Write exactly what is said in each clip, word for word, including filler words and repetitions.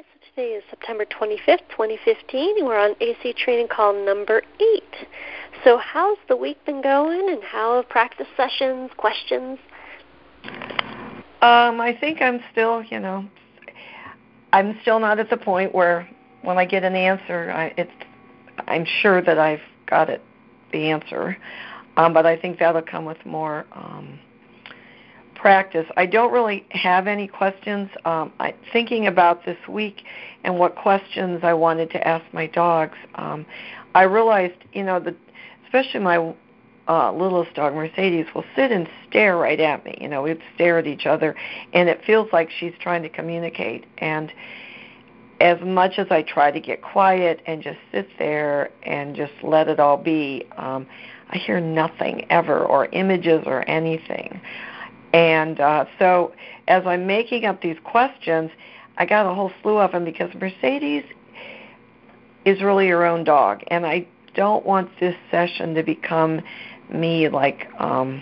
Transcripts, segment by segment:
right, so today is September twenty-fifth, twenty fifteen, and we're on A C training call number eight. So how's the week been going, and how have practice sessions, questions? Um, I think I'm still, you know, I'm still not at the point where when I get an answer, I, it's, I'm sure that I've got it, the answer. Um, but I think that'll come with more um, practice. I don't really have any questions. Um, I, thinking about this week and what questions I wanted to ask my dogs, um, I realized, you know, that especially my Uh, littlest dog, Mercedes, will sit and stare right at me. You know, we'd stare at each other, and it feels like she's trying to communicate. And as much as I try to get quiet and just sit there and just let it all be, um, I hear nothing ever, or images or anything. And uh, so as I'm making up these questions, I got a whole slew of them because Mercedes is really her own dog, and I don't want this session to become me like, um,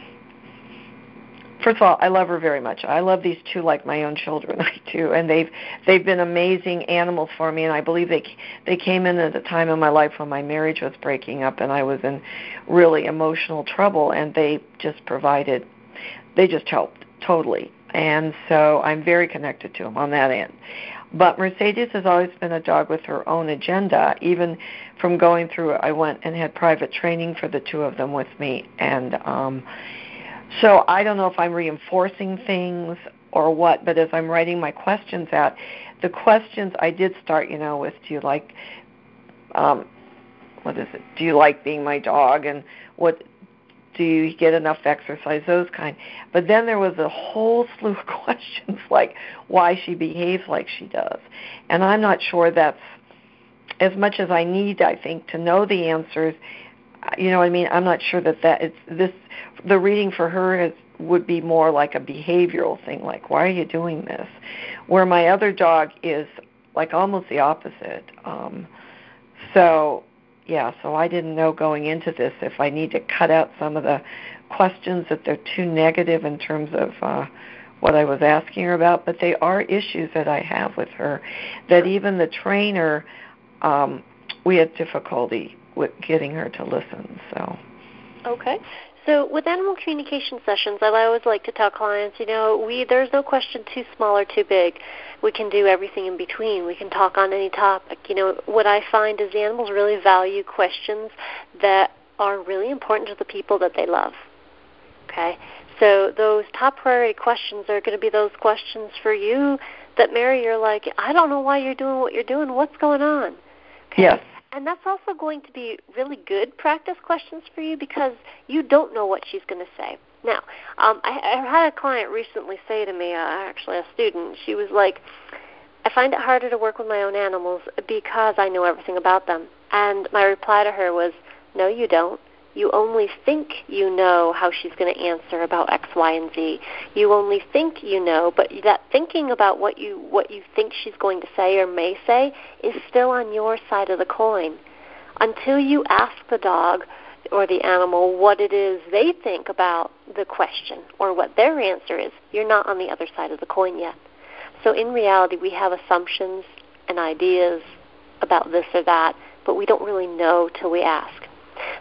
first of all, I love her very much. I love these two like my own children. I do, and they've they've been amazing animals for me, and I believe they they came in at a time in my life when my marriage was breaking up and I was in really emotional trouble, and they just provided, they just helped totally, and so I'm very connected to them on that end. But Mercedes has always been a dog with her own agenda. Even from going through, I went and had private training for the two of them with me. And um, so I don't know if I'm reinforcing things or what, but as I'm writing my questions out, the questions I did start, you know, with, do you like, um, what is it, do you like being my dog, and what, do you get enough exercise, those kind. But then there was a whole slew of questions like why she behaves like she does. And I'm not sure that's, as much as I need, I think, to know the answers, you know what I mean? I'm not sure that that it's this, the reading for her is, would be more like a behavioral thing, like why are you doing this? Where my other dog is like almost the opposite. Um, so... Yeah, so I didn't know going into this if I need to cut out some of the questions that they're too negative in terms of uh, what I was asking her about, but they are issues that I have with her that even the trainer, um, we had difficulty with getting her to listen. So. Okay. So with animal communication sessions, I always like to tell clients, you know, we there's no question too small or too big. We can do everything in between. We can talk on any topic. You know, what I find is animals really value questions that are really important to the people that they love. Okay? So those top priority questions are going to be those questions for you that, Mary, you're like, I don't know why you're doing what you're doing. What's going on? Okay? Yes. And that's also going to be really good practice questions for you because you don't know what she's going to say. Now, um, I, I had a client recently say to me, uh, actually a student, she was like, I find it harder to work with my own animals because I know everything about them. And my reply to her was, no, you don't. You only think you know how she's going to answer about X, Y, and Z. You only think you know, but that thinking about what you what you think she's going to say or may say is still on your side of the coin. Until you ask the dog or the animal what it is they think about the question or what their answer is, you're not on the other side of the coin yet. So in reality, we have assumptions and ideas about this or that, but we don't really know till we ask.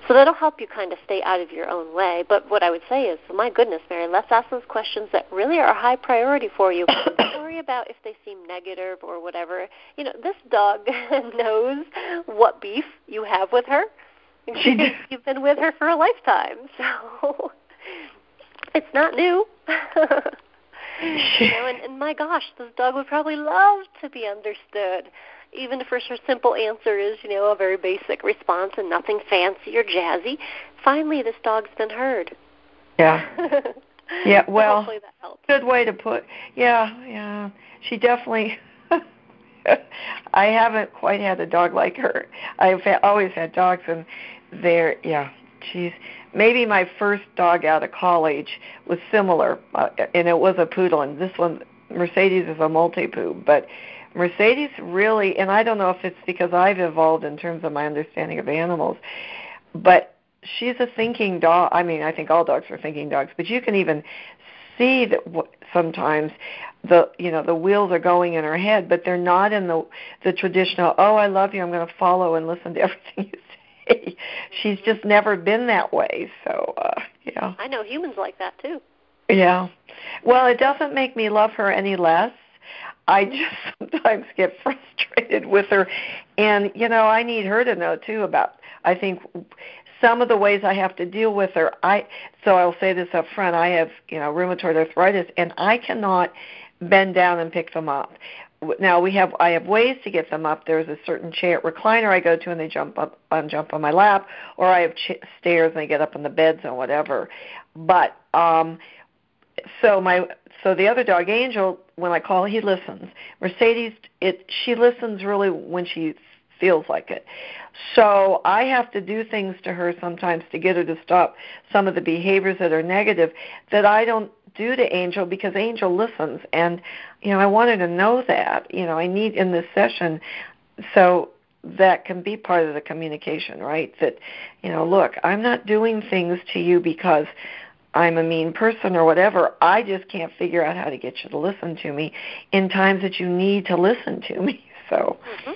So that'll help you kind of stay out of your own way. But what I would say is, my goodness, Mary, let's ask those questions that really are a high priority for you. Don't worry about if they seem negative or whatever. You know, this dog knows what beef you have with her. She You've been with her for a lifetime, so it's not new. You know, and, and my gosh, this dog would probably love to be understood. Even if her simple answer is, you know, a very basic response and nothing fancy or jazzy, finally this dog's been heard. Yeah. Yeah, well, so that helps. Good way to put, yeah, yeah. She definitely, I haven't quite had a dog like her. I've ha- always had dogs, and they're, yeah, she's, maybe my first dog out of college was similar, uh, and it was a poodle, and this one, Mercedes, is a multi-poo, but Mercedes really, and I don't know if it's because I've evolved in terms of my understanding of animals, but she's a thinking dog. I mean, I think all dogs are thinking dogs, but you can even see that w- sometimes the you know the wheels are going in her head, but they're not in the the traditional, oh, I love you, I'm going to follow and listen to everything you say. She's just never been that way. So uh, yeah. I know humans like that too. Yeah. Well, it doesn't make me love her any less. I just sometimes get frustrated with her. And, you know, I need her to know, too, about, I think, some of the ways I have to deal with her. I So I'll say this up front. I have, you know, rheumatoid arthritis, and I cannot bend down and pick them up. Now, we have I have ways to get them up. There's a certain chair recliner I go to, and they jump up and jump on my lap, or I have ch- stairs, and they get up on the beds and whatever. But um, so my so the other dog, Angel, when I call, he listens. Mercedes, it she listens really when she feels like it. So I have to do things to her sometimes to get her to stop some of the behaviors that are negative that I don't do to Angel, because Angel listens. And, you know, I want her to know that. You know, I need in this session, so that can be part of the communication, right? That, you know, look, I'm not doing things to you because I'm a mean person or whatever. I just can't figure out how to get you to listen to me in times that you need to listen to me. So, mm-hmm.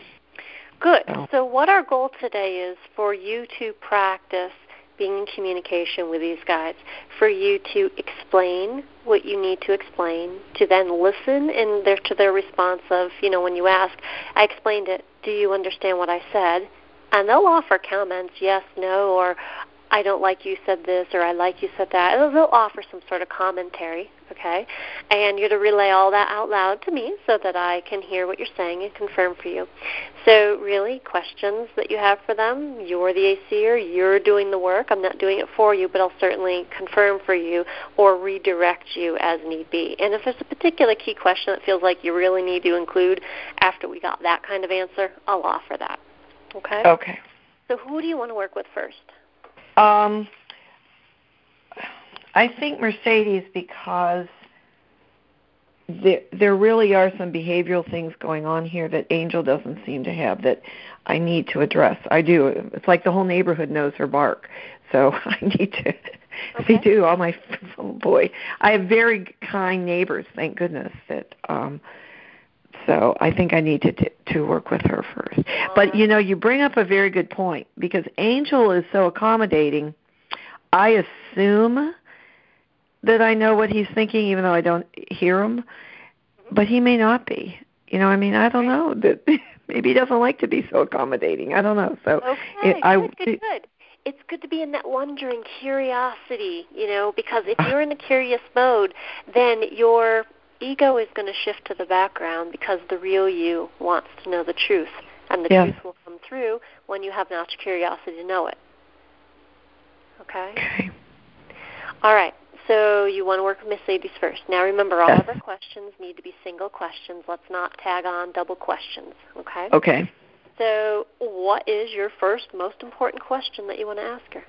Good. So. so what our goal today is for you to practice being in communication with these guides, for you to explain what you need to explain, to then listen in their, to their response of, you know, when you ask, I explained it, do you understand what I said? And they'll offer comments, yes, no, or I don't like you said this, or I like you said that. They'll offer some sort of commentary, okay? And you're to relay all that out loud to me so that I can hear what you're saying and confirm for you. So really, questions that you have for them, you're the A C er, you're doing the work. I'm not doing it for you, but I'll certainly confirm for you or redirect you as need be. And if there's a particular key question that feels like you really need to include after we got that kind of answer, I'll offer that, okay? Okay. So who do you want to work with first? Um, I think Mercedes, because there, there really are some behavioral things going on here that Angel doesn't seem to have that I need to address. I do. It's like the whole neighborhood knows her bark, so I need to. Okay. They do. All my oh boy, I have very kind neighbors. Thank goodness that. Um, So I think I need to t- to work with her first. But, you know, you bring up a very good point, because Angel is so accommodating. I assume that I know what he's thinking, even though I don't hear him. But he may not be. You know, I mean, I don't know. That maybe he doesn't like to be so accommodating. I don't know. So okay, it, I, good, good, good. It's good to be in that wondering curiosity, you know, because if you're in a curious mode, then you're ego is going to shift to the background, because the real you wants to know the truth, and the yeah. truth will come through when you have enough curiosity to know it. Okay? Okay. All right. So you want to work with Miss Sadie's first. Now remember, all yes. of our questions need to be single questions. Let's not tag on double questions. Okay? Okay. So what is your first most important question that you want to ask her?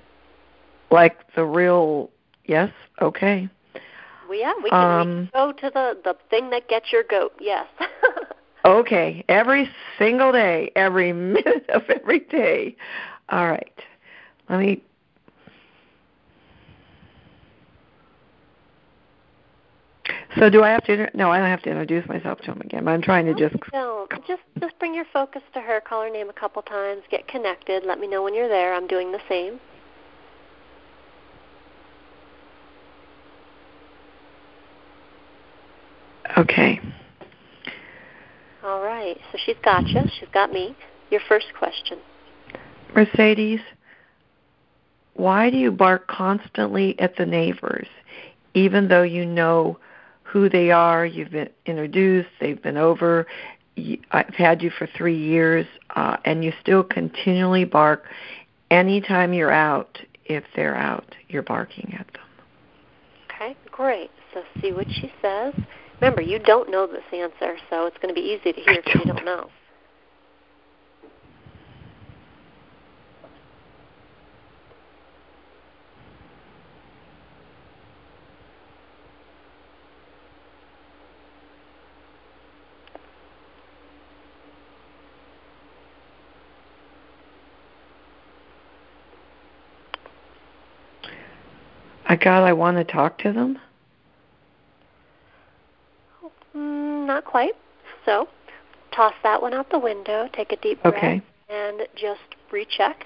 Like the real yes, okay. Well, yeah, we can, um, we can go to the, the thing that gets your goat, yes. Okay, every single day, every minute of every day. All right, let me... So do I have to... Inter- no, I don't have to introduce myself to him again. I'm trying to no, just... No, just, just bring your focus to her, call her name a couple times, get connected, let me know when you're there. I'm doing the same. Okay. All right. So she's got you. She's got me. Your first question. Mercedes, why do you bark constantly at the neighbors, even though you know who they are, you've been introduced, they've been over, I've had you for three years, uh, and you still continually bark anytime you're out? If they're out, you're barking at them. Okay, great. So see what she says. Remember, you don't know this answer, so it's going to be easy to hear if you don't know. I got, I want to talk to them. So toss that one out the window, take a deep breath, okay, and just recheck.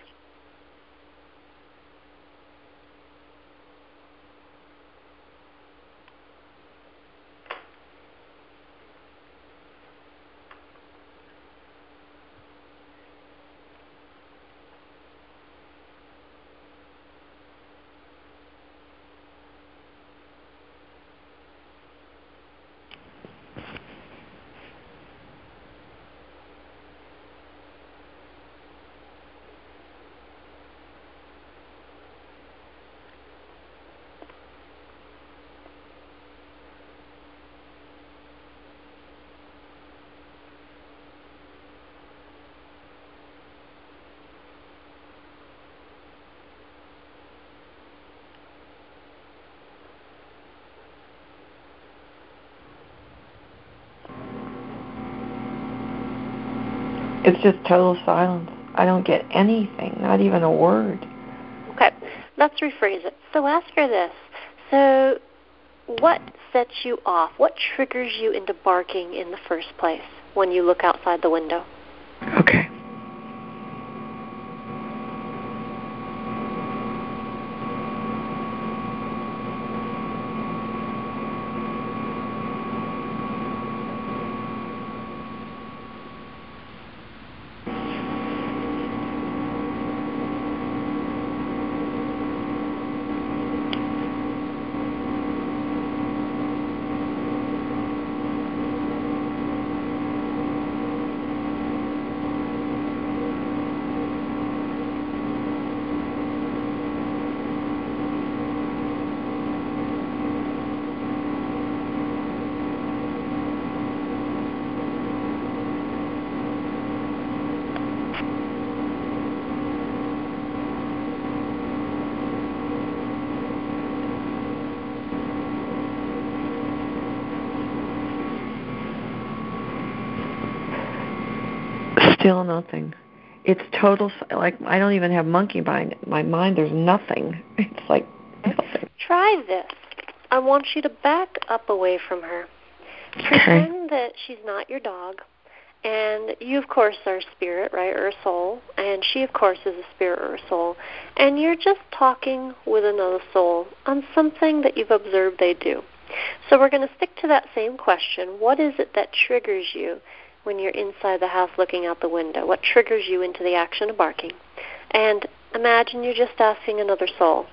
It's just total silence. I don't get anything, not even a word. Okay, let's rephrase it. So ask her this. So what sets you off? What triggers you into barking in the first place when you look outside the window? Okay. Still nothing. It's total, like, I don't even have monkey mind. My mind, there's nothing. It's like nothing. Try this. I want you to back up away from her. Pretend that she's not your dog, and you, of course, are spirit, right, or a soul, and she, of course, is a spirit or a soul, and you're just talking with another soul on something that you've observed they do. So we're going to stick to that same question. What is it that triggers you when you're inside the house looking out the window? What triggers you into the action of barking? And imagine you're just asking another soul.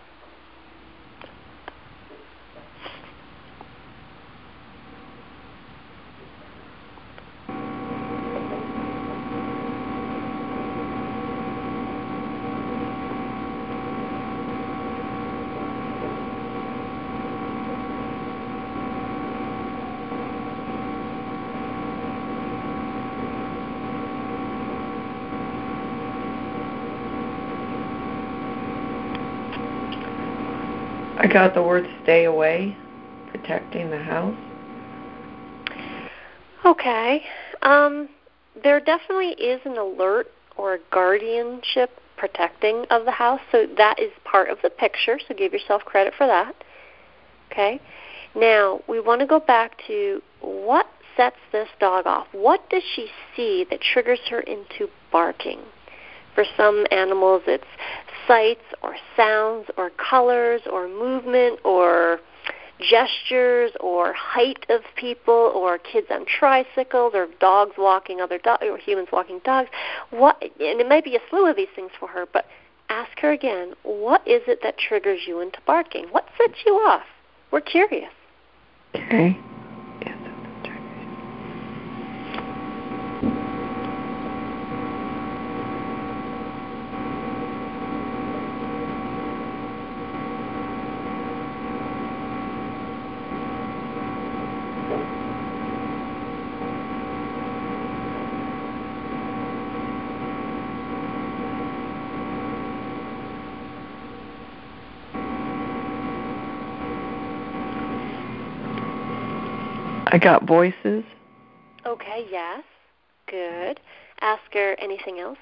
I got the word stay away, protecting the house. Okay. Um, there definitely is an alert or a guardianship protecting of the house, so that is part of the picture, so give yourself credit for that. Okay. Now, we want to go back to what sets this dog off. What does she see that triggers her into barking? For some animals, it's sights or sounds or colors or movement or gestures or height of people or kids on tricycles or dogs walking other dogs or humans walking dogs. What, and it may be a slew of these things for her, but ask her again, what is it that triggers you into barking? What sets you off? We're curious. Okay. I got voices. Okay, yes. Good. Ask her anything else.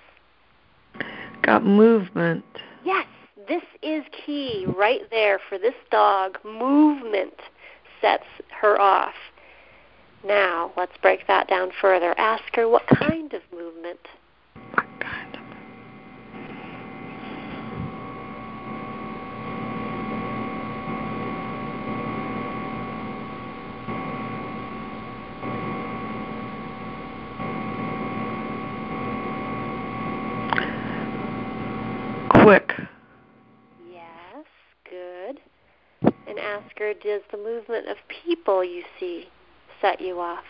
Got movement. Yes, this is key right there for this dog. Movement sets her off. Now, let's break that down further. Ask her what kind of movement. What kind of quick. Yes, good. And ask her, does the movement of people you see set you off?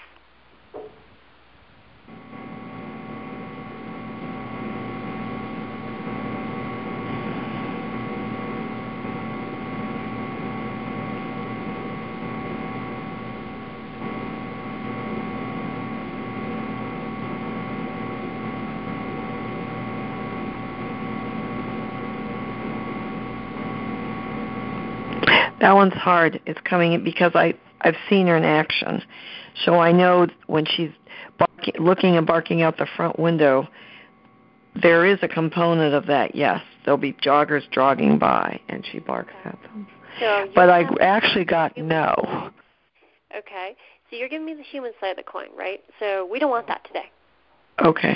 That one's hard. It's coming because I, I've seen her in action. So I know when she's barking, looking and barking out the front window, there is a component of that, yes. There'll be joggers jogging by, and she barks okay. at them. So but I actually got no. Okay. So you're giving me the human side of the coin, right? So we don't want that today. Okay.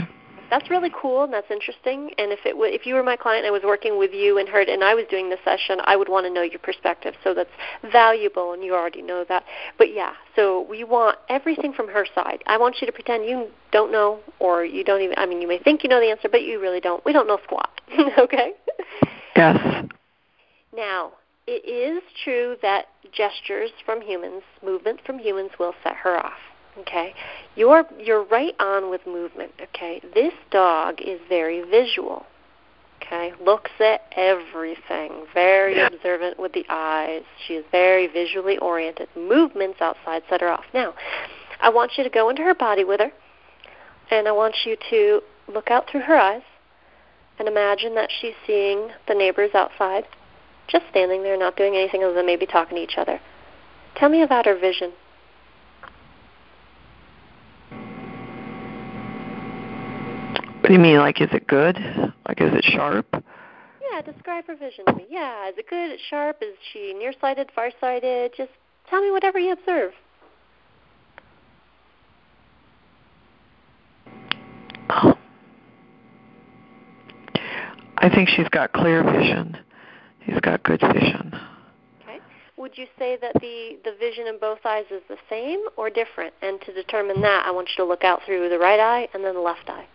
That's really cool, and that's interesting. And if it w- if you were my client and I was working with you and heard, and I was doing this session, I would want to know your perspective. So that's valuable, and you already know that. But, yeah, so we want everything from her side. I want you to pretend you don't know, or you don't even, I mean, you may think you know the answer, but you really don't. We don't know squat, okay? Yes. Now, it is true that gestures from humans, movement from humans will set her off. Okay, you're you're right on with movement. Okay, this dog is very visual. Okay, looks at everything, very yeah. observant with the eyes. She is very visually oriented. Movements outside set her off. Now, I want you to go into her body with her, and I want you to look out through her eyes and imagine that she's seeing the neighbors outside, just standing there, not doing anything other than maybe talking to each other. Tell me about her vision. What do you mean, like, is it good? Like, is it sharp? Yeah, describe her vision to me. Yeah, is it good? Is it sharp? Is she nearsighted, farsighted? Just tell me whatever you observe. Oh. I think she's got clear vision. She's got good vision. Okay. Would you say that the, the vision in both eyes is the same or different? And to determine that, I want you to look out through the right eye and then the left eye.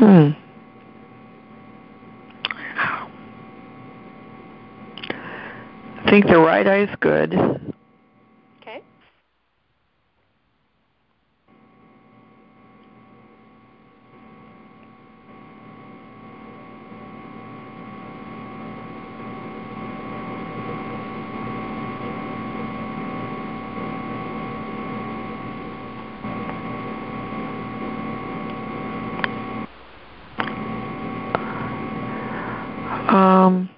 Hmm. I think the right eye is good. Okay. Um,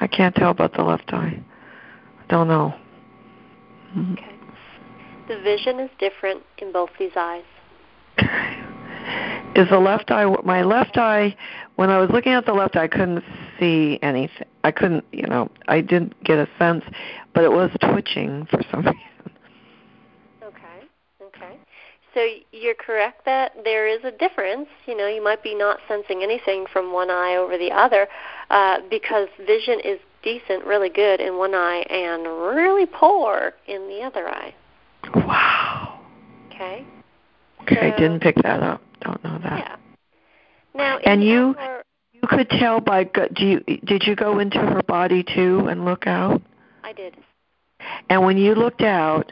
I can't tell about the left eye. I don't know. Mm-hmm. Okay. The vision is different in both these eyes. Is the left eye, my left eye, when I was looking at the left eye, I couldn't see anything. I couldn't, you know, I didn't get a sense, but it was twitching for some reason. Okay, okay. So you're correct that there is a difference. You know, you might be not sensing anything from one eye over the other uh, because vision is decent, really good in one eye and really poor in the other eye. Wow. Okay. Okay, so, I didn't pick that up. Don't know that. Yeah. Now, and you your, you could tell by, do you, did you go into her body too and look out? I did. And when you looked out,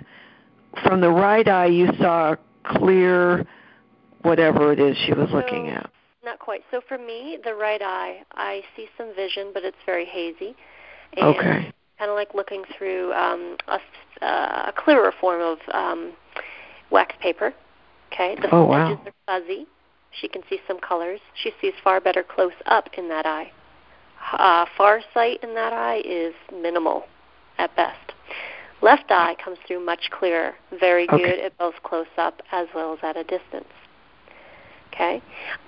from the right eye you saw clear, whatever it is she was so, looking at. Not quite. So for me, the right eye, I see some vision, but it's very hazy. And okay. Kind of like looking through um, a, uh, a clearer form of um, wax paper. Okay. The oh, wow. edges are fuzzy. She can see some colors. She sees far better close up in that eye. Uh, far sight in that eye is minimal at best. left eye comes through much clearer. Very good okay. at both close up as well as at a distance. Okay?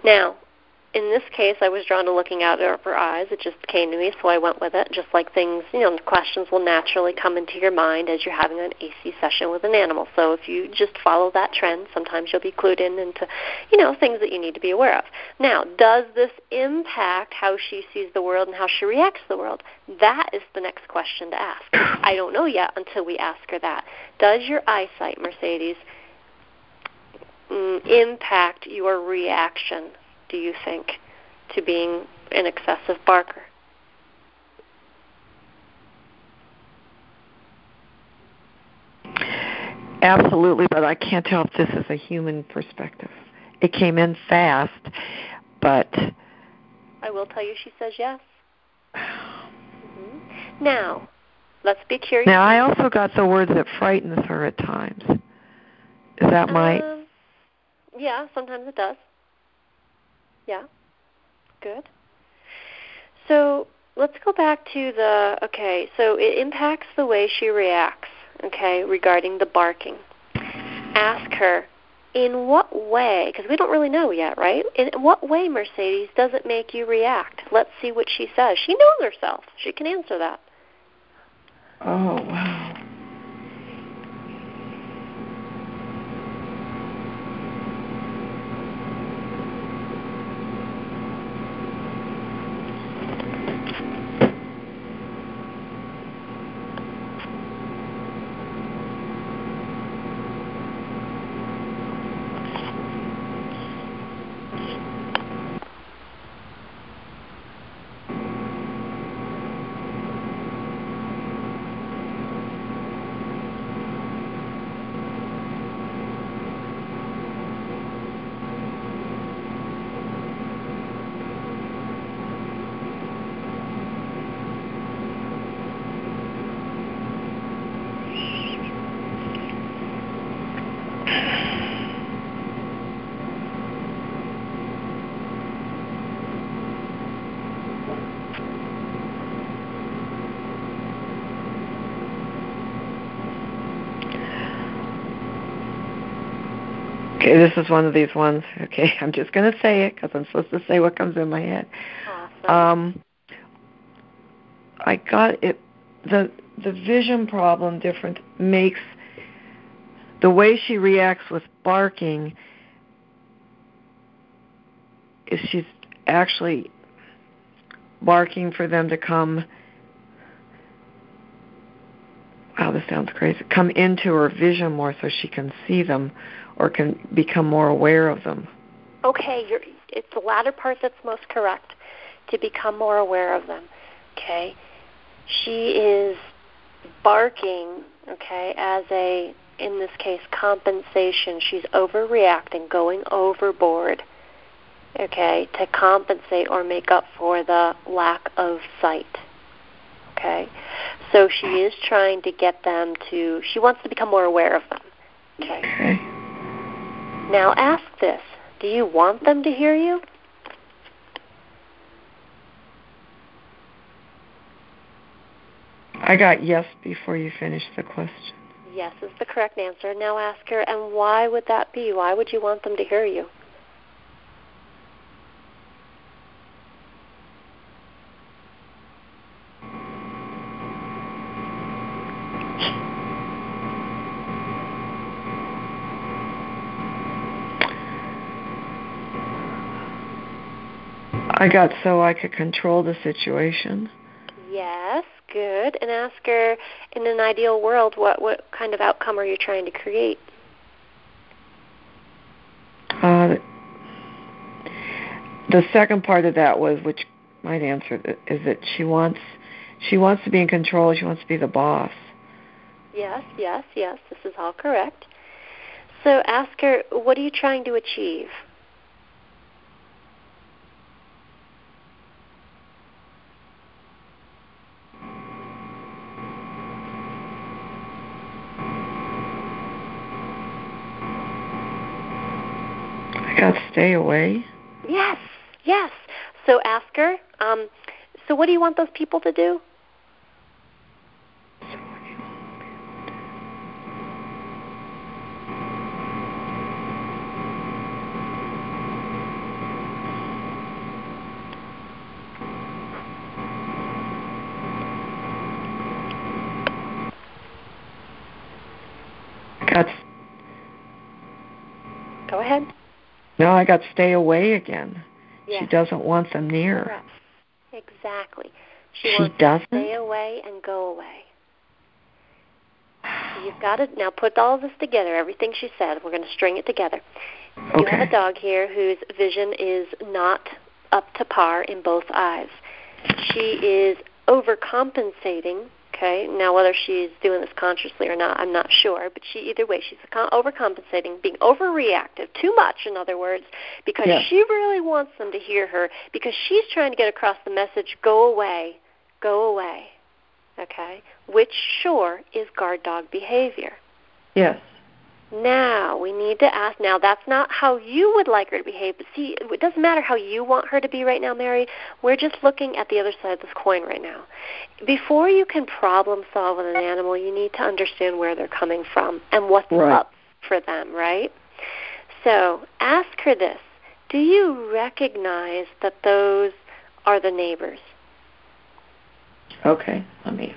Now, in this case, I was drawn to looking out of her eyes. It just came to me, so I went with it, just like things, you know, questions will naturally come into your mind as you're having an A C session with an animal. So if you just follow that trend, sometimes you'll be clued in into, you know, things that you need to be aware of. Now, does this impact how she sees the world and how she reacts to the world? That is the next question to ask. I don't know yet until we ask her that. Does your eyesight, Mercedes, impact your reaction, do you think, to being an excessive barker? Absolutely, but I can't tell if this is a human perspective. It came in fast, but... I will tell you she says yes. Mm-hmm. Now, let's be curious. Now, I also got the word that frightens her at times. Is that my... Um, yeah, sometimes it does. Yeah, good. So let's go back to the, okay, so it impacts the way she reacts, okay, regarding the barking. Ask her, in what way, because we don't really know yet, right? In what way, Mercedes, does it make you react? Let's see what she says. She knows herself. She can answer that. Oh, wow. Okay, this is one of these ones. Okay, I'm just going to say it because I'm supposed to say what comes in my head. Awesome. Um, I got it. The the vision problem difference makes the way she reacts with barking is she's actually barking for them to come. Wow, this sounds crazy. Come into her vision more so she can see them or can become more aware of them. Okay, you're, it's the latter part that's most correct, to become more aware of them. Okay? She is barking, okay, as a, in this case, compensation. She's overreacting, going overboard, okay, to compensate or make up for the lack of sight. Okay? So she is trying to get them to, she wants to become more aware of them. Okay. Okay. Now ask this. Do you want them to hear you? I got yes before you finished the question. Yes is the correct answer. Now ask her, and why would that be? Why would you want them to hear you? I got so I could control the situation. Yes, good. And ask her, in an ideal world, what, what kind of outcome are you trying to create? Uh, the second part of that was, which might answer, is that she wants, she wants to be in control. She wants to be the boss. Yes, yes, yes. This is all correct. So ask her, what are you trying to achieve? Stay away? Yes, yes. So ask her, um, so what do you want those people to do? So what do you want Go ahead. No, I got to stay away again. Yeah. She doesn't want them near. Correct. Exactly. She, she wants doesn't? to stay away and go away. So you've got to now put all this together, everything she said. We're going to string it together. Okay. You have a dog here whose vision is not up to par in both eyes. She is overcompensating, okay? Now, whether she's doing this consciously or not, I'm not sure, but she either way, she's overcompensating, being overreactive, too much, in other words, because yeah. she really wants them to hear her, because she's trying to get across the message, go away, go away, okay? Which, sure, is guard dog behavior. Yes. Now, we need to ask, now that's not how you would like her to behave, but see, it doesn't matter how you want her to be right now, Mary. We're just looking at the other side of this coin right now. Before you can problem solve with an animal, you need to understand where they're coming from and what's right. up for them, right? So ask her this. Do you recognize that those are the neighbors? Okay, let me ask.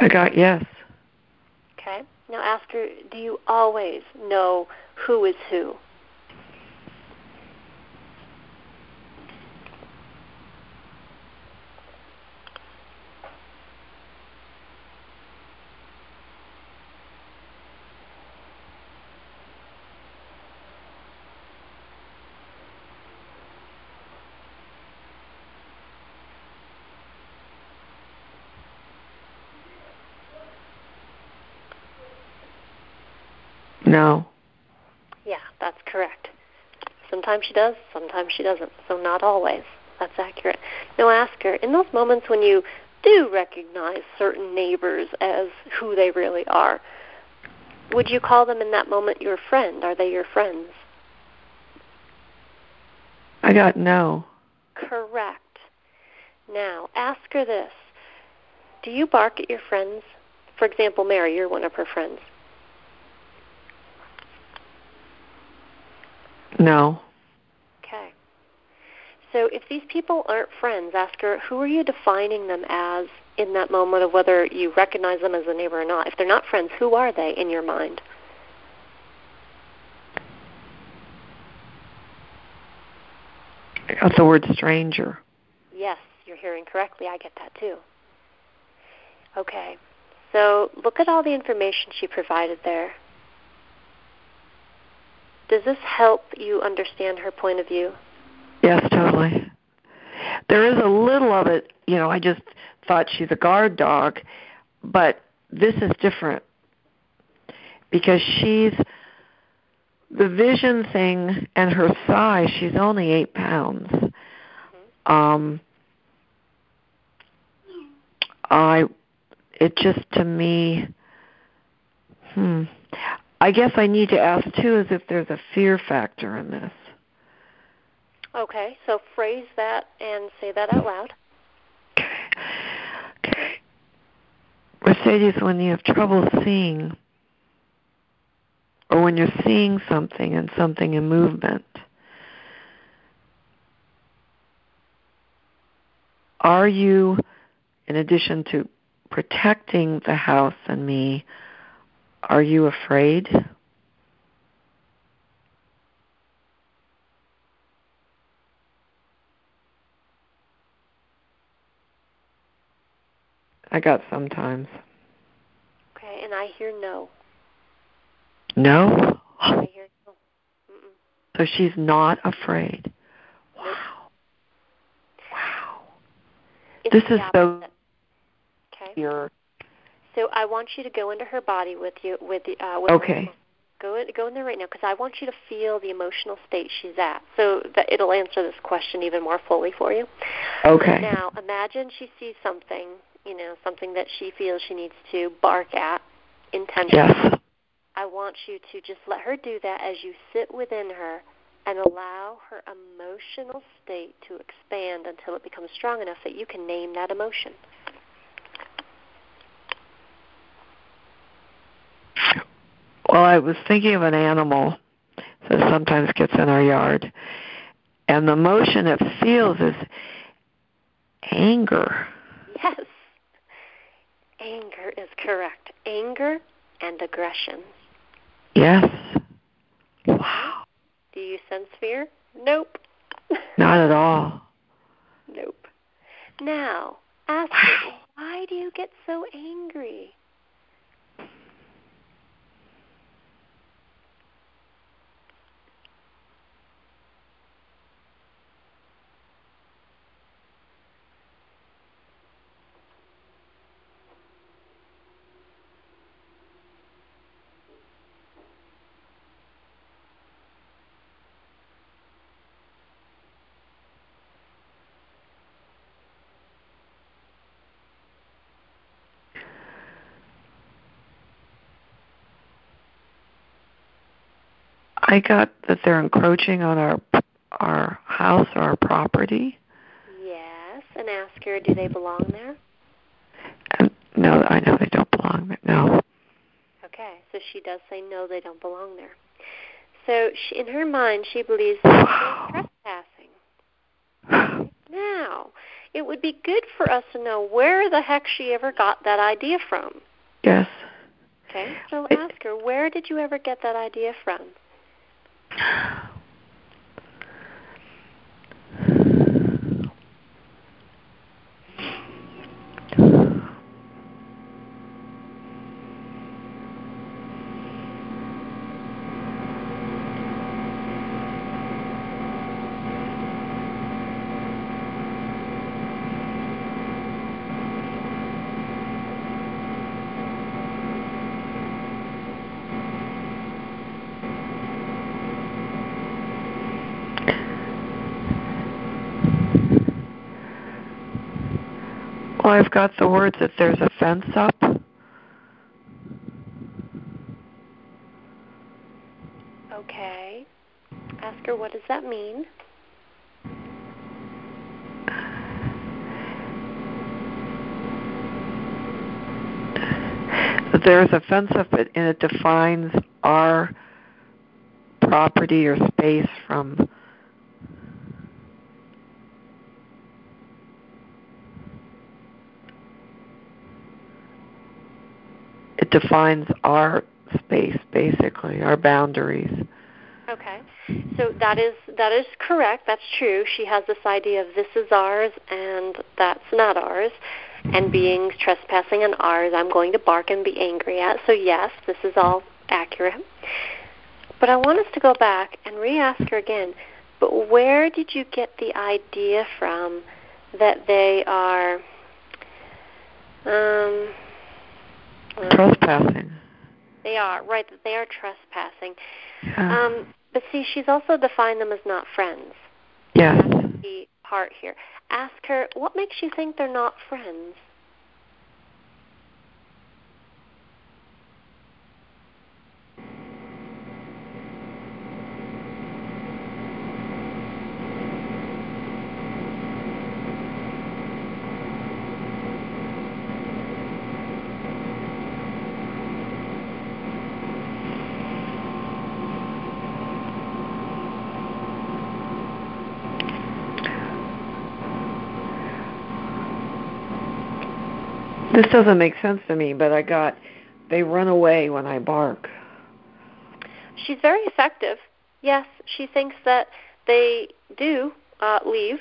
I got yes. Okay. Now ask her, do you always know who is who? No. Yeah, that's correct. Sometimes she does, sometimes she doesn't. So not always. That's accurate. Now ask her, in those moments when you do recognize certain neighbors as who they really are, would you call them in that moment your friend? Are they your friends? I got no. Correct. Now, ask her this. Do you bark at your friends? For example, Mary, you're one of her friends. No. Okay. So if these people aren't friends, ask her, who are you defining them as in that moment of whether you recognize them as a neighbor or not? If they're not friends, who are they in your mind? I got the word stranger. Yes, you're hearing correctly. I get that too. Okay. So look at all the information she provided there. Does this help you understand her point of view? Yes, totally. There is a little of it, you know, I just thought she's a guard dog, but this is different because she's, the vision thing and her size, she's only eight pounds. Mm-hmm. Um, I, it just to me, hmm, I guess I need to ask, too, is if there's a fear factor in this. Okay, so phrase that and say that out loud. Okay. Okay. Mercedes, when you have trouble seeing, or when you're seeing something and something in movement, are you, in addition to protecting the house and me, are you afraid? I got sometimes. Okay, and I hear no. No? I hear no. Mm-mm. So she's not afraid. Wow. Wow. It's this is so okay. You're So I want you to go into her body with you. With, uh, with okay. Go in, go in there right now because I want you to feel the emotional state she's at. So that it'll answer this question even more fully for you. Okay. Now imagine she sees something, you know, something that she feels she needs to bark at intentionally. Yes. I want you to just let her do that as you sit within her and allow her emotional state to expand until it becomes strong enough that you can name that emotion. Well, I was thinking of an animal that sometimes gets in our yard, and the motion it feels is anger. Yes. Anger is correct. Anger and aggression. Yes. Wow. Do you sense fear? Nope. Not at all. Nope. Now, ask wow. me, why do you get so angry? I got that they're encroaching on our our house or our property. Yes, and ask her, do they belong there? Um, no, I know they don't belong there, no. Okay, so she does say no, they don't belong there. So she, in her mind, she believes that they're trespassing. Now, it would be good for us to know where the heck she ever got that idea from. Yes. Okay, so it, ask her, where did you ever get that idea from? Well, I've got the words that there's a fence up. Okay. Ask her, what does that mean? That there's a fence up and it defines our property or space from... It defines our space, basically, our boundaries. Okay. So that is that is correct. That's true. She has this idea of this is ours and that's not ours, and being trespassing on ours, I'm going to bark and be angry at. So, yes, this is all accurate. But I want us to go back and re-ask her again, but where did you get the idea from that they are... Um, Trespassing. They are, right, they are trespassing. Yeah. Um, but see, she's also defined them as not friends. Yes. That's the part here. Ask her, what makes you think they're not friends? This doesn't make sense to me, but I got, they run away when I bark. She's very effective. Yes, she thinks that they do uh, leave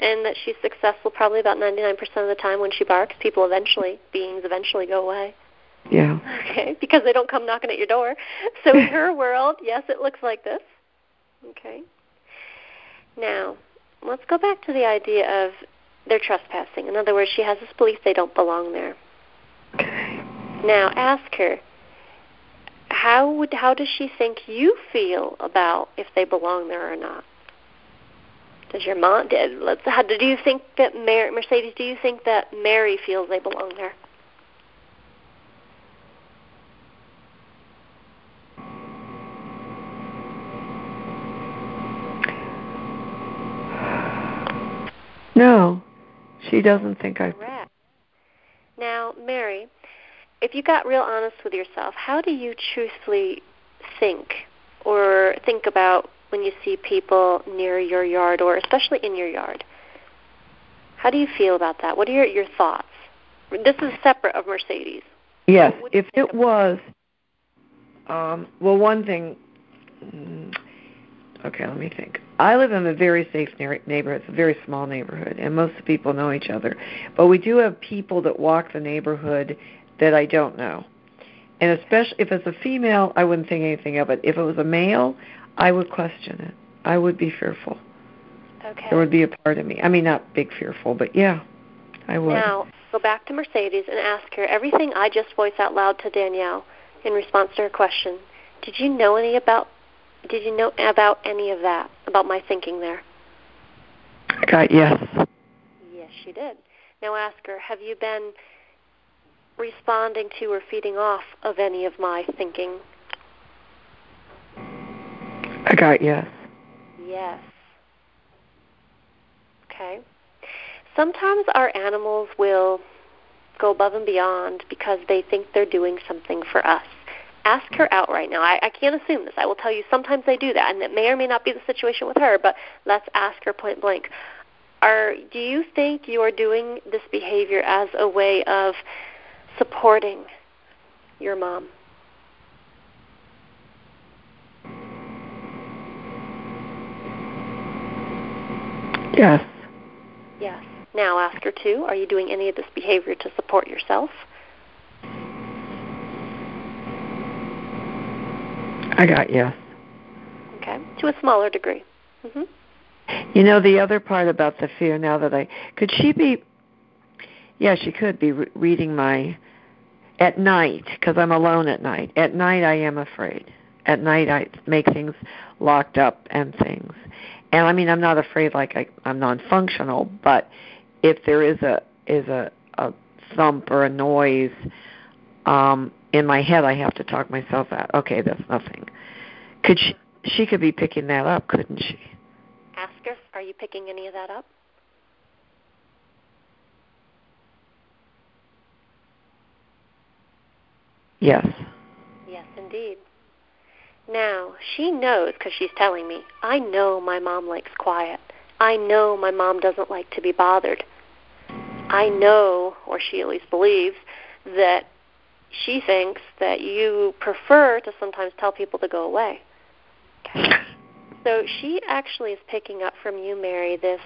and that she's successful probably about ninety-nine percent of the time when she barks. People eventually, beings eventually go away. Yeah. Okay, because they don't come knocking at your door. So in her world, yes, it looks like this. Okay. Now, let's go back to the idea of they're trespassing. In other words, she has this belief they don't belong there. Okay. Now, ask her, how would how does she think you feel about if they belong there or not? Does your mom, did, let's, how, do you think that, Mary, Mercedes, do you think that Mary feels they belong there? No. She doesn't think I... Correct. Now, Mary, if you got real honest with yourself, how do you truthfully think or think about when you see people near your yard or especially in your yard? How do you feel about that? What are your, your thoughts? This is separate of Mercedes. Yes, if it was, um, well, one thing, okay, let me think. I live in a very safe neighborhood. It's a very small neighborhood, and most people know each other. But we do have people that walk the neighborhood that I don't know. And especially if it's a female, I wouldn't think anything of it. If it was a male, I would question it. I would be fearful. Okay. There would be a part of me. I mean, not big fearful, but yeah, I would. Now, go back to Mercedes and ask her everything I just voiced out loud to Danielle in response to her question. Did you know any about Did you know about any of that, about my thinking there? I got yes. Yes, she did. Now ask her, have you been responding to or feeding off of any of my thinking? I got yes. Yes. Okay. Sometimes our animals will go above and beyond because they think they're doing something for us. Ask her out right now. I, I can't assume this. I will tell you sometimes they do that, and it may or may not be the situation with her, but let's ask her point blank. Are, do you think you are doing this behavior as a way of supporting your mom? Yes. Yes. Now ask her too, are you doing any of this behavior to support yourself? I got yes. Okay, to a smaller degree. Mm-hmm. You know, the other part about the fear, now that I... Could she be... Yeah, she could be re- reading my... At night, because I'm alone at night. At night, I am afraid. At night, I make things locked up and things. And, I mean, I'm not afraid like I, I'm non-functional, but if there is a is a, a thump or a noise... Um, in my head, I have to talk myself out. Okay, that's nothing. Could she, she could be picking that up, couldn't she? Ask her, are you picking any of that up? Yes. Yes, indeed. Now, she knows, because she's telling me, I know my mom likes quiet. I know my mom doesn't like to be bothered. I know, or she at least believes, that she thinks that you prefer to sometimes tell people to go away. Okay. So she actually is picking up from you, Mary, this,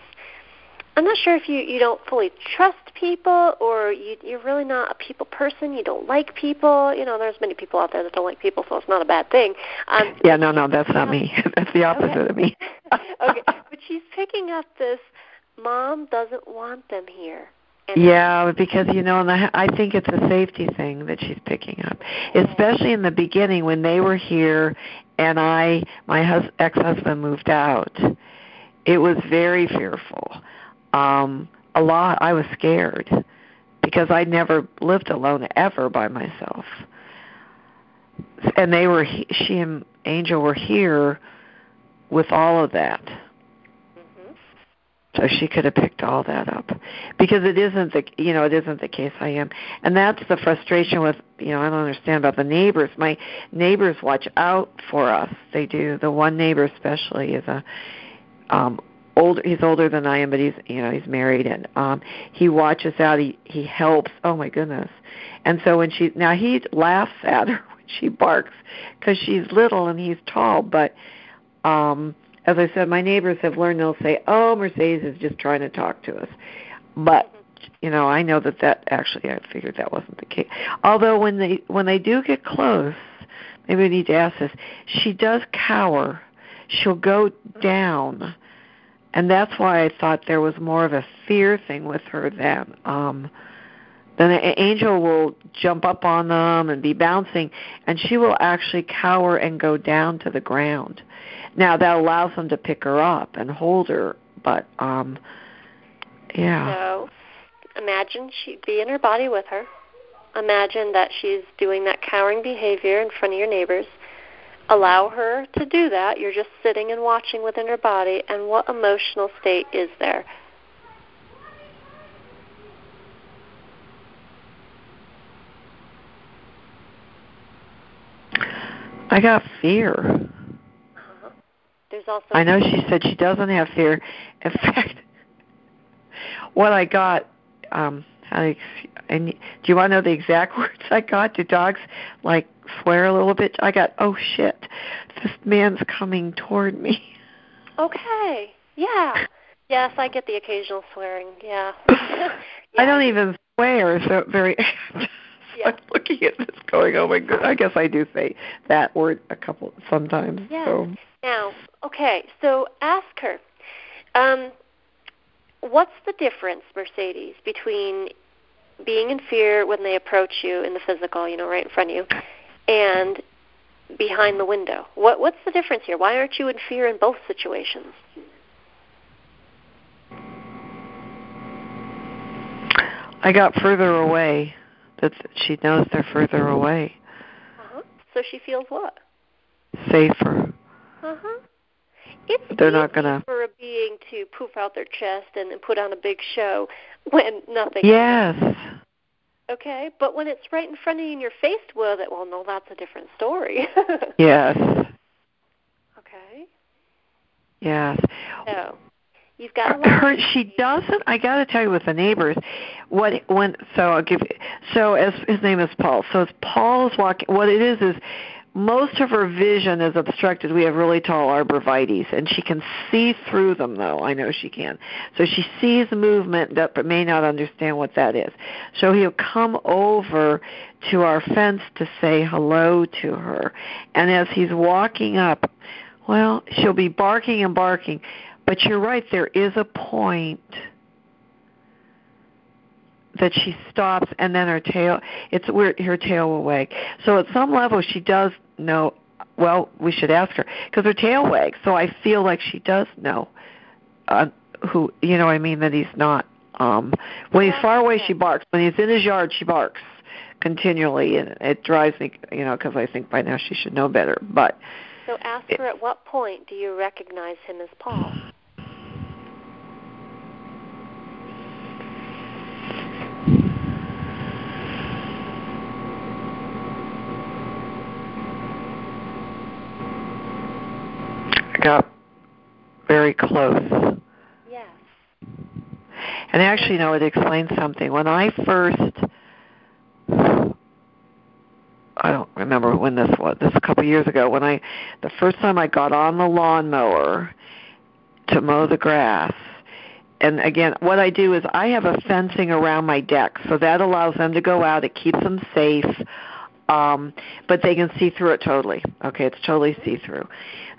I'm not sure if you, you don't fully trust people or you, you're really not a people person, you don't like people. You know, there's many people out there that don't like people, so it's not a bad thing. Um, yeah, no, no, that's not me. That's the opposite okay. of me. Okay, but she's picking up this, Mom doesn't want them here. Yeah, because, you know, and I, I think it's a safety thing that she's picking up, especially in the beginning when they were here and I, my hus- ex-husband moved out. It was very fearful. Um, a lot, I was scared because I never lived alone ever by myself. And they were, she and Angel were here with all of that. So she could have picked all that up, because it isn't the you know it isn't the case I am, and that's the frustration with you know I don't understand about the neighbors. My neighbors watch out for us. They do. The one neighbor especially is a um, older. He's older than I am, but he's you know he's married, and um, he watches out. He he helps. Oh my goodness! And so when she now he laughs at her when she barks because she's little and he's tall, but. Um, As I said, my neighbors have learned, they'll say, oh, Mercedes is just trying to talk to us. But, you know, I know that that actually, I figured that wasn't the case. Although when they when they do get close, maybe we need to ask this, she does cower. She'll go down. And that's why I thought there was more of a fear thing with her than, um, then an Angel will jump up on them and be bouncing, and she will actually cower and go down to the ground. Now, that allows them to pick her up and hold her, but, um, yeah. So, imagine she'd be in her body with her. Imagine that she's doing that cowering behavior in front of your neighbors. Allow her to do that. You're just sitting and watching within her body, and what emotional state is there? I got fear. There's also I know she said she doesn't have fear. In fact, what I got, um, I, and do you want to know the exact words I got? Do dogs, like, swear a little bit? I got, oh, shit, this man's coming toward me. Okay, yeah. Yes, I get the occasional swearing, yeah. yeah. I don't even swear, so very... Yeah. I'm looking at this going, oh, my God. I guess I do say that word a couple sometimes. Yeah. So. Now, okay, so ask her, um, what's the difference, Mercedes, between being in fear when they approach you in the physical, you know, right in front of you, and behind the window? What What's the difference here? Why aren't you in fear in both situations? I got further away. That she knows they're further away. Uh-huh. So she feels what? Safer. Uh-huh. It's they're easy not gonna... for a being to poof out their chest and, and put on a big show when nothing Yes. happens. Okay, but when it's right in front of you and you're faced with it, well, no, that's a different story. Yes. Okay. Yes. So... You've got her. She doesn't. I got to tell you, with the neighbors, what when so I'll give. So as his name is Paul. So as Paul is walking, what it is is most of her vision is obstructed. We have really tall arborvitaes, and she can see through them. Though I know she can, so she sees movement, but may not understand what that is. So he'll come over to our fence to say hello to her, and as he's walking up, well, she'll be barking and barking. But you're right, there is a point that she stops, and then her tail, it's weird, her tail will wag. So at some level, she does know, well, we should ask her, because her tail wags, so I feel like she does know uh, who, you know what I mean, that he's not, um, when he's far away, she barks. When he's in his yard, she barks continually, and it drives me, you know, because I think by now she should know better, but... So ask her, at what point do you recognize him as Paul? I got very close. Yes. And actually, you know, it explains something. When I first... I don't remember when this was, this was a couple of years ago, when I, the first time I got on the lawnmower to mow the grass, and again, what I do is I have a fencing around my deck, so that allows them to go out, it keeps them safe, um, but they can see through it totally. Okay, it's totally see-through.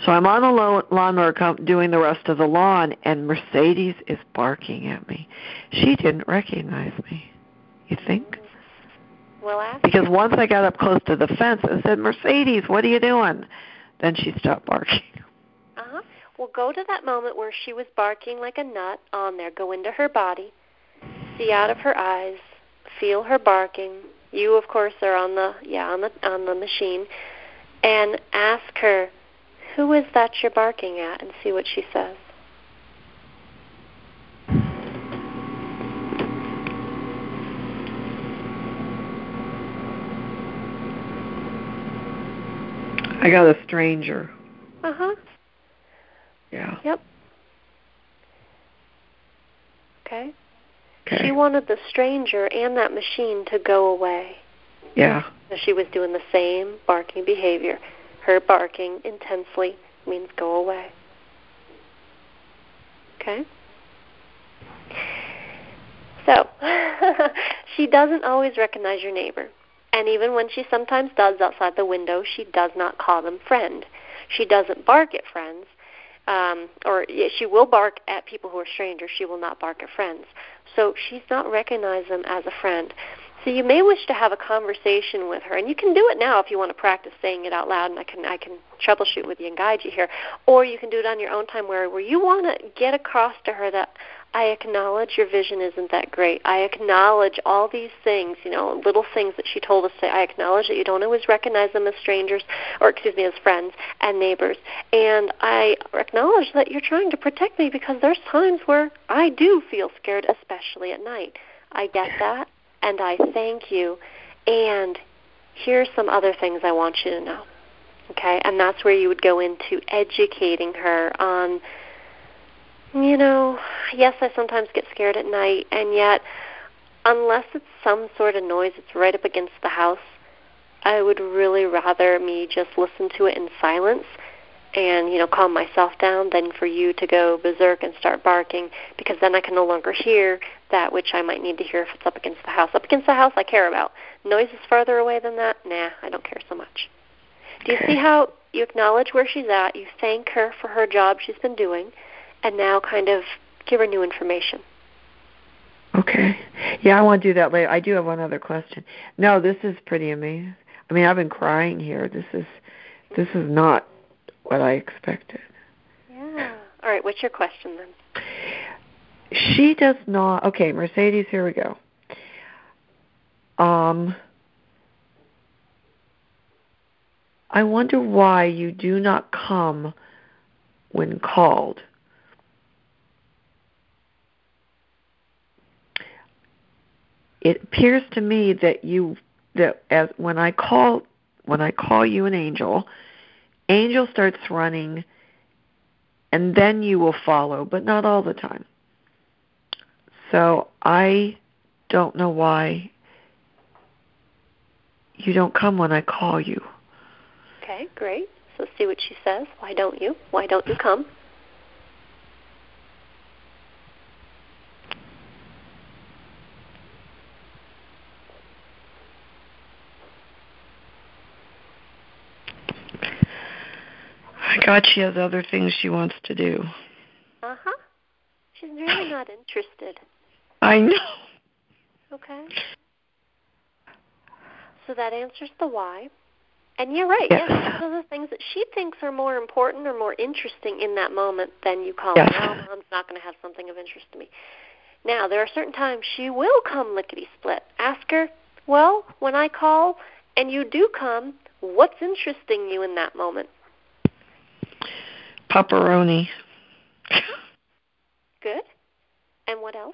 So I'm on the lawnmower doing the rest of the lawn, and Mercedes is barking at me. She didn't recognize me, you think? Well, ask because once I got up close to the fence and said, Mercedes, what are you doing? Then she stopped barking. Uh-huh. Well, go to that moment where she was barking like a nut on there. Go into her body, see out of her eyes, feel her barking. You, of course, are on the yeah on the on the machine, and ask her, who is that you're barking at, and see what she says. I got a stranger. Uh-huh. Yeah. Yep. Okay. Okay. She wanted the stranger and that machine to go away. Yeah. So she was doing the same barking behavior. Her barking intensely means go away. Okay? So, she doesn't always recognize your neighbor. And even when she sometimes does outside the window, she does not call them friend. She doesn't bark at friends, um, or she will bark at people who are strangers. She will not bark at friends. So she's not recognized them as a friend. So you may wish to have a conversation with her, and you can do it now if you want to practice saying it out loud, and I can I can troubleshoot with you and guide you here. Or you can do it on your own time where, where you want to get across to her that, I acknowledge your vision isn't that great. I acknowledge all these things, you know, little things that she told us today. I acknowledge that you don't always recognize them as strangers, or excuse me, as friends and neighbors. And I acknowledge that you're trying to protect me because there's times where I do feel scared, especially at night. I get that, and I thank you. And here's some other things I want you to know. Okay, and that's where you would go into educating her on, you know, yes, I sometimes get scared at night, and yet unless it's some sort of noise, it's right up against the house, I would really rather me just listen to it in silence and, you know, calm myself down than for you to go berserk and start barking, because then I can no longer hear that which I might need to hear if it's up against the house. Up against the house, I care about. Noises farther away than that, nah, I don't care so much. Do you see how you acknowledge where she's at, you thank her for her job she's been doing, and now kind of give her new information? Okay. Yeah, I want to do that later. I do have one other question. No, this is pretty amazing. I mean, I've been crying here. This is this is not what I expected. Yeah. All right, what's your question then? She does not... Okay, Mercedes, here we go. Um... I wonder why you do not come when called. It appears to me that you that as when I call when I call you an angel, Angel starts running, and then you will follow, but not all the time. So I don't know why you don't come when I call you. Okay, great. So see what she says. Why don't you? Why don't you come? My God, she has other things she wants to do. Uh-huh. She's really not interested. I know. Okay. So that answers the why. And you're right, yes, yes, those are the things that she thinks are more important or more interesting in that moment than you call, yes. Oh, Mom's not going to have something of interest to me. Now, there are certain times she will come lickety-split. Ask her, well, when I call and you do come, what's interesting you in that moment? Pepperoni. Good. And what else?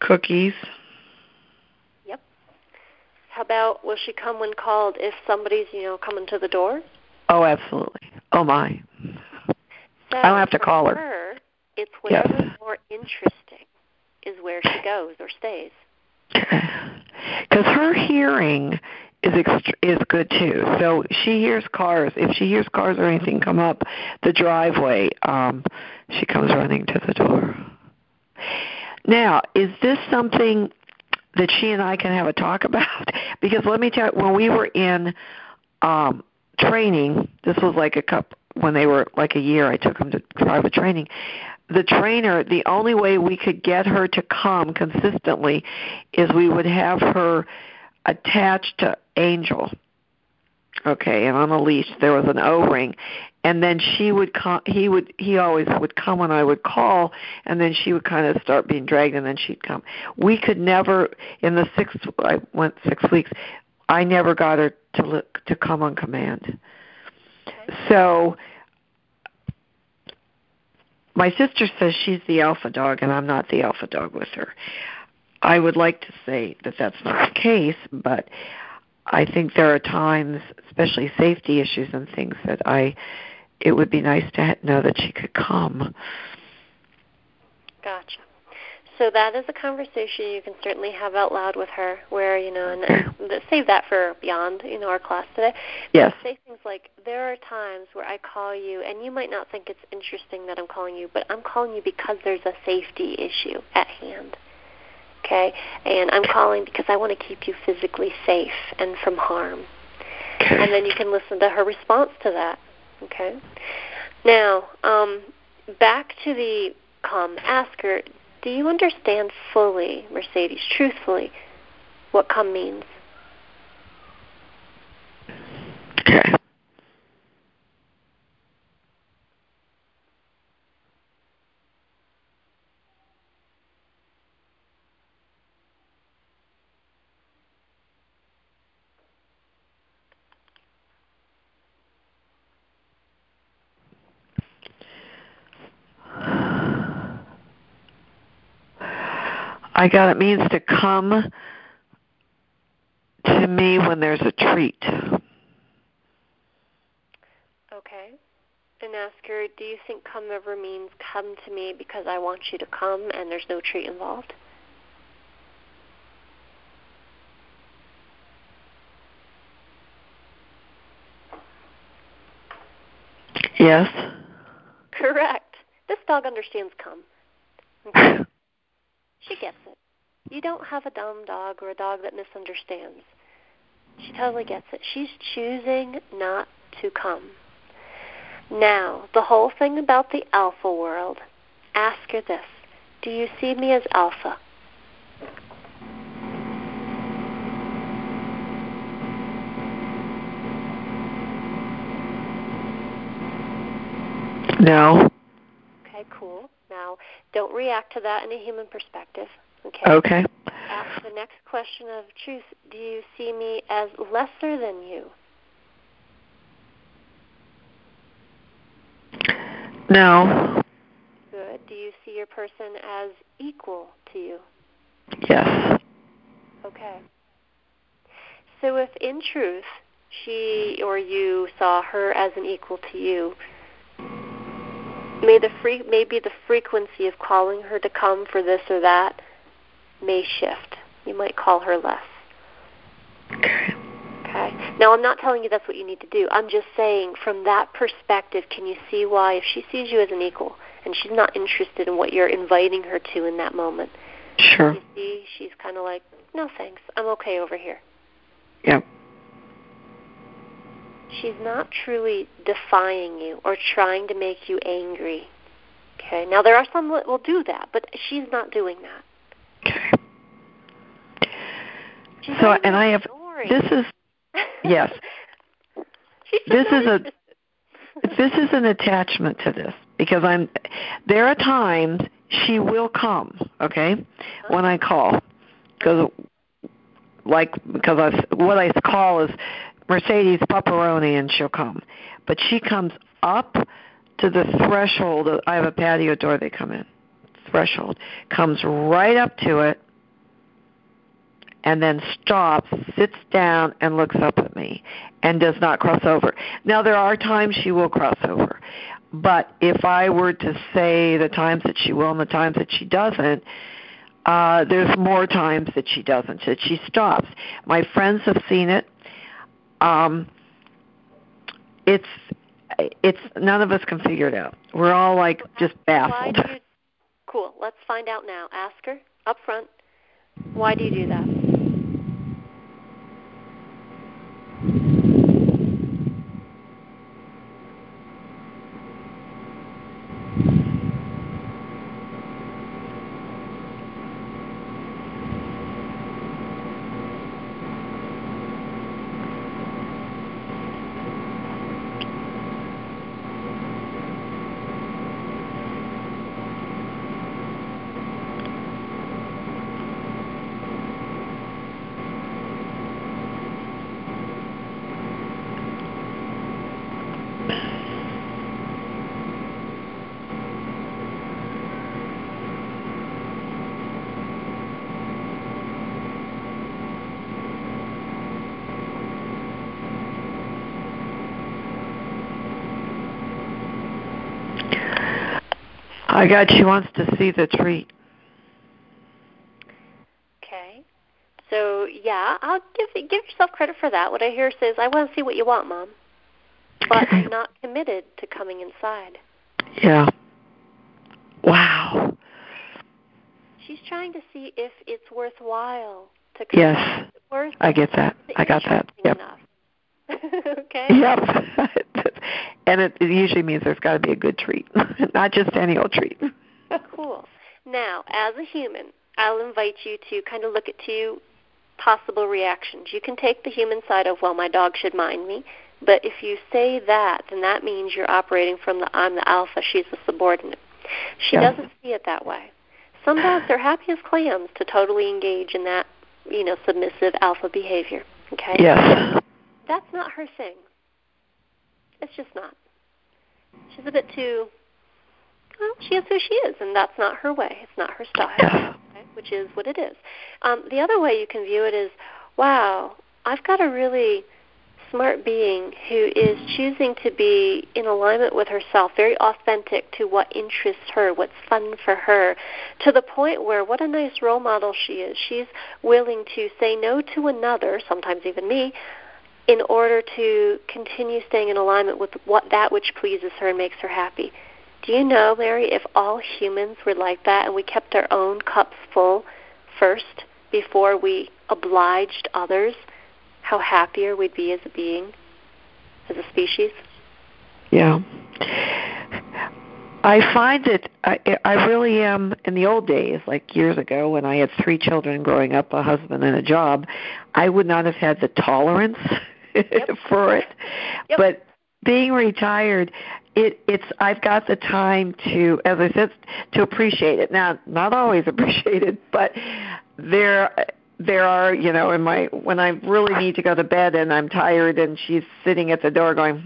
Cookies. How about, will she come when called if somebody's, you know, coming to the door? Oh, absolutely. Oh, my. So I don't have to call her. her it's wherever yes. more interesting is where she goes or stays. Because her hearing is ext- is good, too. So she hears cars. If she hears cars or anything come up the driveway, um, she comes running to the door. Now, is this something that she and I can have a talk about? Because let me tell you, when we were in um, training, this was like a couple, when they were like a year, I took them to private training. The trainer, the only way we could get her to come consistently is we would have her attached to Angel, okay, and on a leash. There was an O-ring, and then she would come, he would, he always would come when I would call, and then she would kind of start being dragged, and then she'd come. We could never, in the six, I went six weeks, I never got her to look, to come on command. Okay. So my sister says she's the alpha dog, and I'm not the alpha dog with her. I would like to say that that's not the case, but I think there are times, especially safety issues and things, that I, it would be nice to know that she could come. Gotcha. So that is a conversation you can certainly have out loud with her, where, you know, and, and save that for beyond, you know, our class today. But yes. Say things like, there are times where I call you, and you might not think it's interesting that I'm calling you, but I'm calling you because there's a safety issue at hand. Okay, and I'm calling because I want to keep you physically safe and from harm. Okay. And then you can listen to her response to that. Okay. Now, um, back to the come asker. Do you understand fully, Mercedes, truthfully, what come means? Okay. I got it means to come to me when there's a treat. Okay. And ask her, do you think come over means come to me because I want you to come and there's no treat involved? Yes. Correct. This dog understands come. Okay. She gets it. You don't have a dumb dog or a dog that misunderstands. She totally gets it. She's choosing not to come. Now, the whole thing about the alpha world, ask her this. Do you see me as alpha? No. Okay, cool. Now, don't react to that in a human perspective. Okay. Okay. Ask the next question of truth. Do you see me as lesser than you? No. Good. Do you see your person as equal to you? Yes. Okay. So if in truth she or you saw her as an equal to you, May the free, maybe the frequency of calling her to come for this or that may shift. You might call her less. Okay. Okay. Now, I'm not telling you that's what you need to do. I'm just saying from that perspective, can you see why if she sees you as an equal and she's not interested in what you're inviting her to in that moment? Sure. You see, she's kind of like, no thanks, I'm okay over here. Yep. She's not truly defying you or trying to make you angry. Okay. Now, there are some that will do that, but she's not doing that. Okay. She's so, and I have, this is, yes. this is a, this is an attachment to this, because I'm, there are times she will come, okay, uh-huh. when I call. Because, like, because I've, what I call is, Mercedes pepperoni, and she'll come. But she comes up to the threshold. I have a patio door they come in. Threshold. Comes right up to it and then stops, sits down, and looks up at me and does not cross over. Now, there are times she will cross over. But if I were to say the times that she will and the times that she doesn't, uh, there's more times that she doesn't, that she stops. My friends have seen it. Um, it's it's none of us can figure it out. We're all like just baffled. Why do you, cool. Let's find out now. Ask her up front. Why do you do that? My God, she wants to see the treat. Okay. So, yeah, I'll give give yourself credit for that. What I hear says, I want to see what you want, Mom. But I'm not committed to coming inside. Yeah. Wow. She's trying to see if it's worthwhile to come. Yes. Worth I get that. I got that. Yep. Okay. Yep. And it, it usually means there's got to be a good treat, not just any old treat. Cool. Now, as a human, I'll invite you to kind of look at two possible reactions. You can take the human side of, well, my dog should mind me. But if you say that, then that means you're operating from the I'm the alpha, she's the subordinate. She yes. doesn't see it that way. Some dogs are happy as clams to totally engage in that, you know, submissive alpha behavior. Okay? Yes. That's not her thing. It's just not. She's a bit too, well, she is who she is, and that's not her way. It's not her style, right? Which is what it is. Um, the other way you can view it is, wow, I've got a really smart being who is choosing to be in alignment with herself, very authentic to what interests her, what's fun for her, to the point where what a nice role model she is. She's willing to say no to another, sometimes even me, in order to continue staying in alignment with what that which pleases her and makes her happy. Do you know, Mary, if all humans were like that and we kept our own cups full first before we obliged others, how happier we'd be as a being, as a species? Yeah. I find that I, I really am, in the old days, like years ago when I had three children growing up, a husband and a job, I would not have had the tolerance yep. for it. Yep. But being retired, it, it's I've got the time to, as I said, to appreciate it. Now, not always appreciate it, but there... There are, you know, in my when I really need to go to bed and I'm tired and she's sitting at the door going,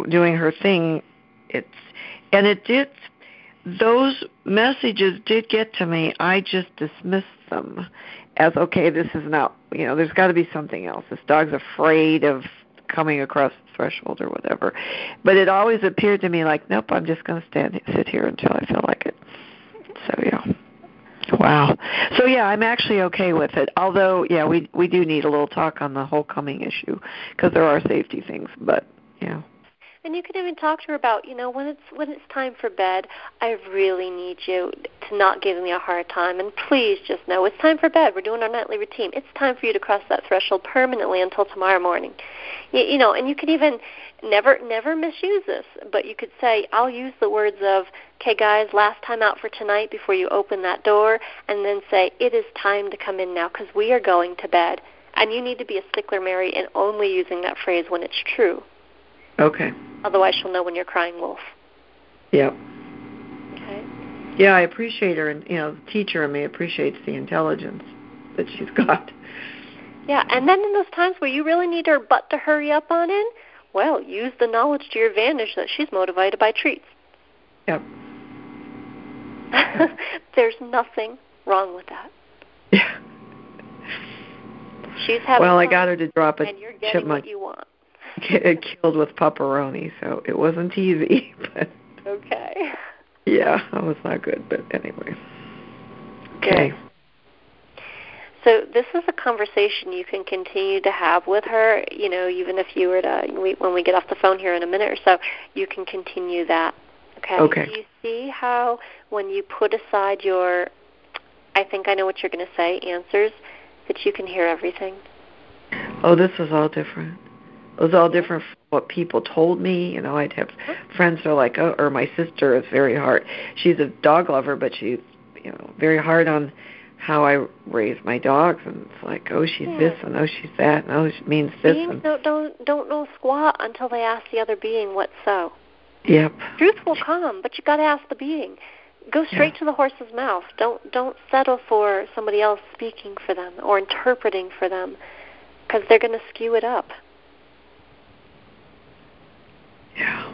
hmm, doing her thing. It's and it did. Those messages did get to me. I just dismissed them as okay. This is not, you know. There's got to be something else. This dog's afraid of coming across the threshold or whatever. But it always appeared to me like, nope. I'm just going to stand sit here until I feel like it. So yeah. Wow. So, yeah, I'm actually okay with it, although, yeah, we we do need a little talk on the whole coming issue because there are safety things, but, yeah. And you can even talk to her about, you know, when it's when it's time for bed, I really need you to not give me a hard time, and please just know it's time for bed. We're doing our nightly routine. It's time for you to cross that threshold permanently until tomorrow morning. You, you know, and you could even never, never misuse this, but you could say, I'll use the words of, okay, guys, last time out for tonight before you open that door, and then say, it is time to come in now because we are going to bed. And you need to be a stickler, Mary, and only using that phrase when it's true. Okay. Otherwise, she'll know when you're crying wolf. Yep. Okay. Yeah, I appreciate her, and you know, the teacher in me appreciates the intelligence that she's got. Yeah, and then in those times where you really need her butt to hurry up on in, well, use the knowledge to your advantage that she's motivated by treats. Yep. There's nothing wrong with that. Yeah. She's having. Well, I got her to drop a chipmunk. And you're getting chipmunk. What you want. Get killed with pepperoni, so it wasn't easy. But okay. Yeah, that was not good, but anyway. Okay. Good. So this is a conversation you can continue to have with her, you know, even if you were to, when we get off the phone here in a minute or so, you can continue that. Okay. Okay. Do you see how when you put aside your, I think I know what you're going to say, answers, that you can hear everything? Oh, this was all different. It was all different from what people told me. You know, I'd have friends who are like, oh, or my sister is very hard. She's a dog lover, but she's, you know, very hard on how I raise my dogs. And it's like, oh, she's yeah. this, and oh, she's that, and oh, she means this. Beings and don't, don't, don't know squat until they ask the other being what's so. Yep. Truth will come, but you got to ask the being. Go straight yeah. to the horse's mouth. Don't, don't settle for somebody else speaking for them or interpreting for them because they're going to skew it up. Yeah.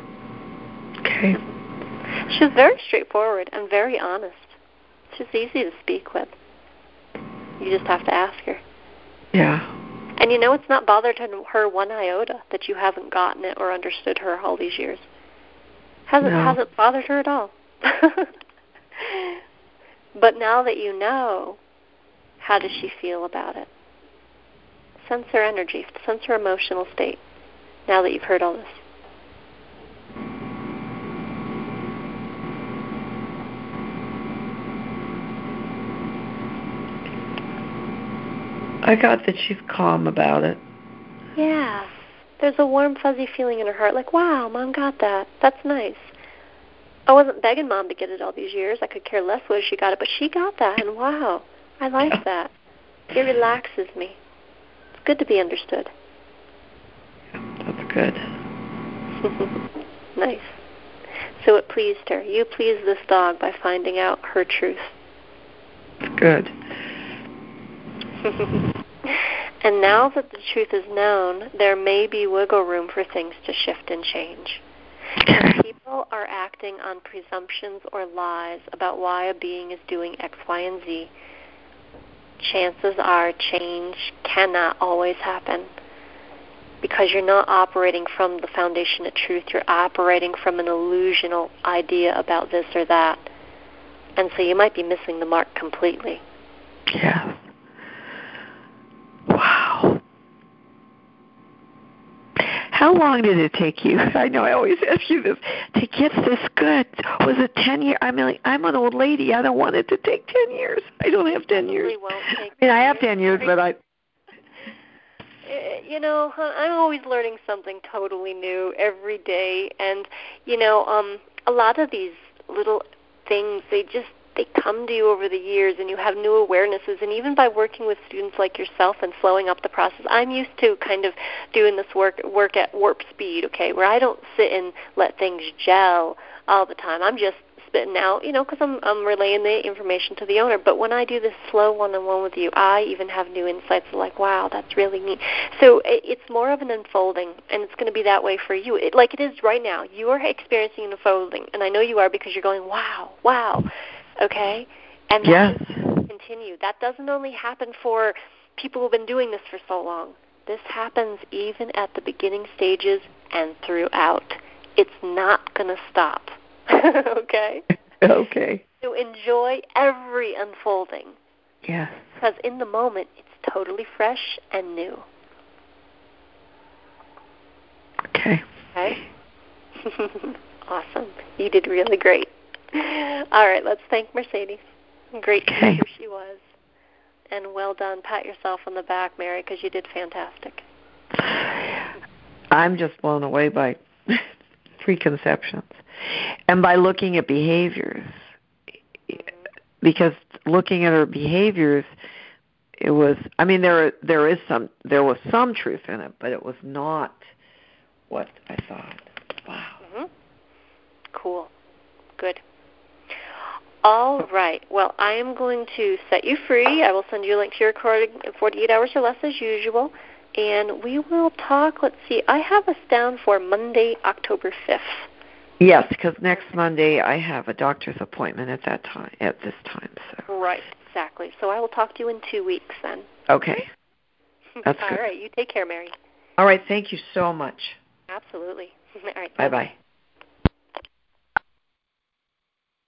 Okay. She's very straightforward and very honest. She's easy to speak with. You just have to ask her. Yeah. And you know it's not bothered her one iota that you haven't gotten it or understood her all these years. Hasn't no. hasn't bothered her at all. But now that you know, how does she feel about it? Sense her energy. Sense her emotional state. Now that you've heard all this. I got that she's calm about it. Yeah. There's a warm, fuzzy feeling in her heart, like, wow, Mom got that. That's nice. I wasn't begging Mom to get it all these years. I could care less whether she got it, but she got that, and wow, I like yeah. that. It relaxes me. It's good to be understood. Yeah, that's good. Nice. So it pleased her. You pleased this dog by finding out her truth. Good. And now that the truth is known, there may be wiggle room for things to shift and change. And people are acting on presumptions or lies about why a being is doing X, Y, and Z. chances are change cannot always happen because you're not operating from the foundation of truth. You're operating from an illusional idea about this or that. And so you might be missing the mark completely. Yeah. Wow. How long did it take you? I know I always ask you this. To get this good, was it ten years? I mean, I'm an old lady. I don't want it to take ten years. I don't have ten years. It won't take I mean, I have ten years, but I... You know, I'm always learning something totally new every day. And, you know, um, a lot of these little things, they just, they come to you over the years, and you have new awarenesses. And even by working with students like yourself and slowing up the process, I'm used to kind of doing this work work at warp speed, okay, where I don't sit and let things gel all the time. I'm just spitting out, you know, because I'm, I'm relaying the information to the owner. But when I do this slow one-on-one with you, I even have new insights like, wow, that's really neat. So it, it's more of an unfolding, and it's going to be that way for you. It, like it is right now. You are experiencing an unfolding, and I know you are because you're going, wow, wow. Okay? And that yes. continue. That doesn't only happen for people who've been doing this for so long. This happens even at the beginning stages and throughout. It's not going to stop. Okay? Okay. So enjoy every unfolding. Yes. Because in the moment, it's totally fresh and new. Okay. Okay? Awesome. You did really great. All right, let's thank Mercedes. Great okay. teacher she was. And well done. Pat yourself on the back, Mary, because you did fantastic. I'm just blown away by preconceptions and by looking at behaviors. Because looking at her behaviors, it was, I mean, there there is some, there was some truth in it, but it was not what I thought. Wow. Mm-hmm. Cool. Good. All right. Well, I am going to set you free. I will send you a link to your recording in forty-eight hours or less as usual. And we will talk. Let's see. I have us down for Monday, October fifth. Yes, because next Monday I have a doctor's appointment at that time, at this time. So. Right. Exactly. So I will talk to you in two weeks then. Okay. That's All good. All right. You take care, Mary. All right. Thank you so much. Absolutely. All right. Bye-bye.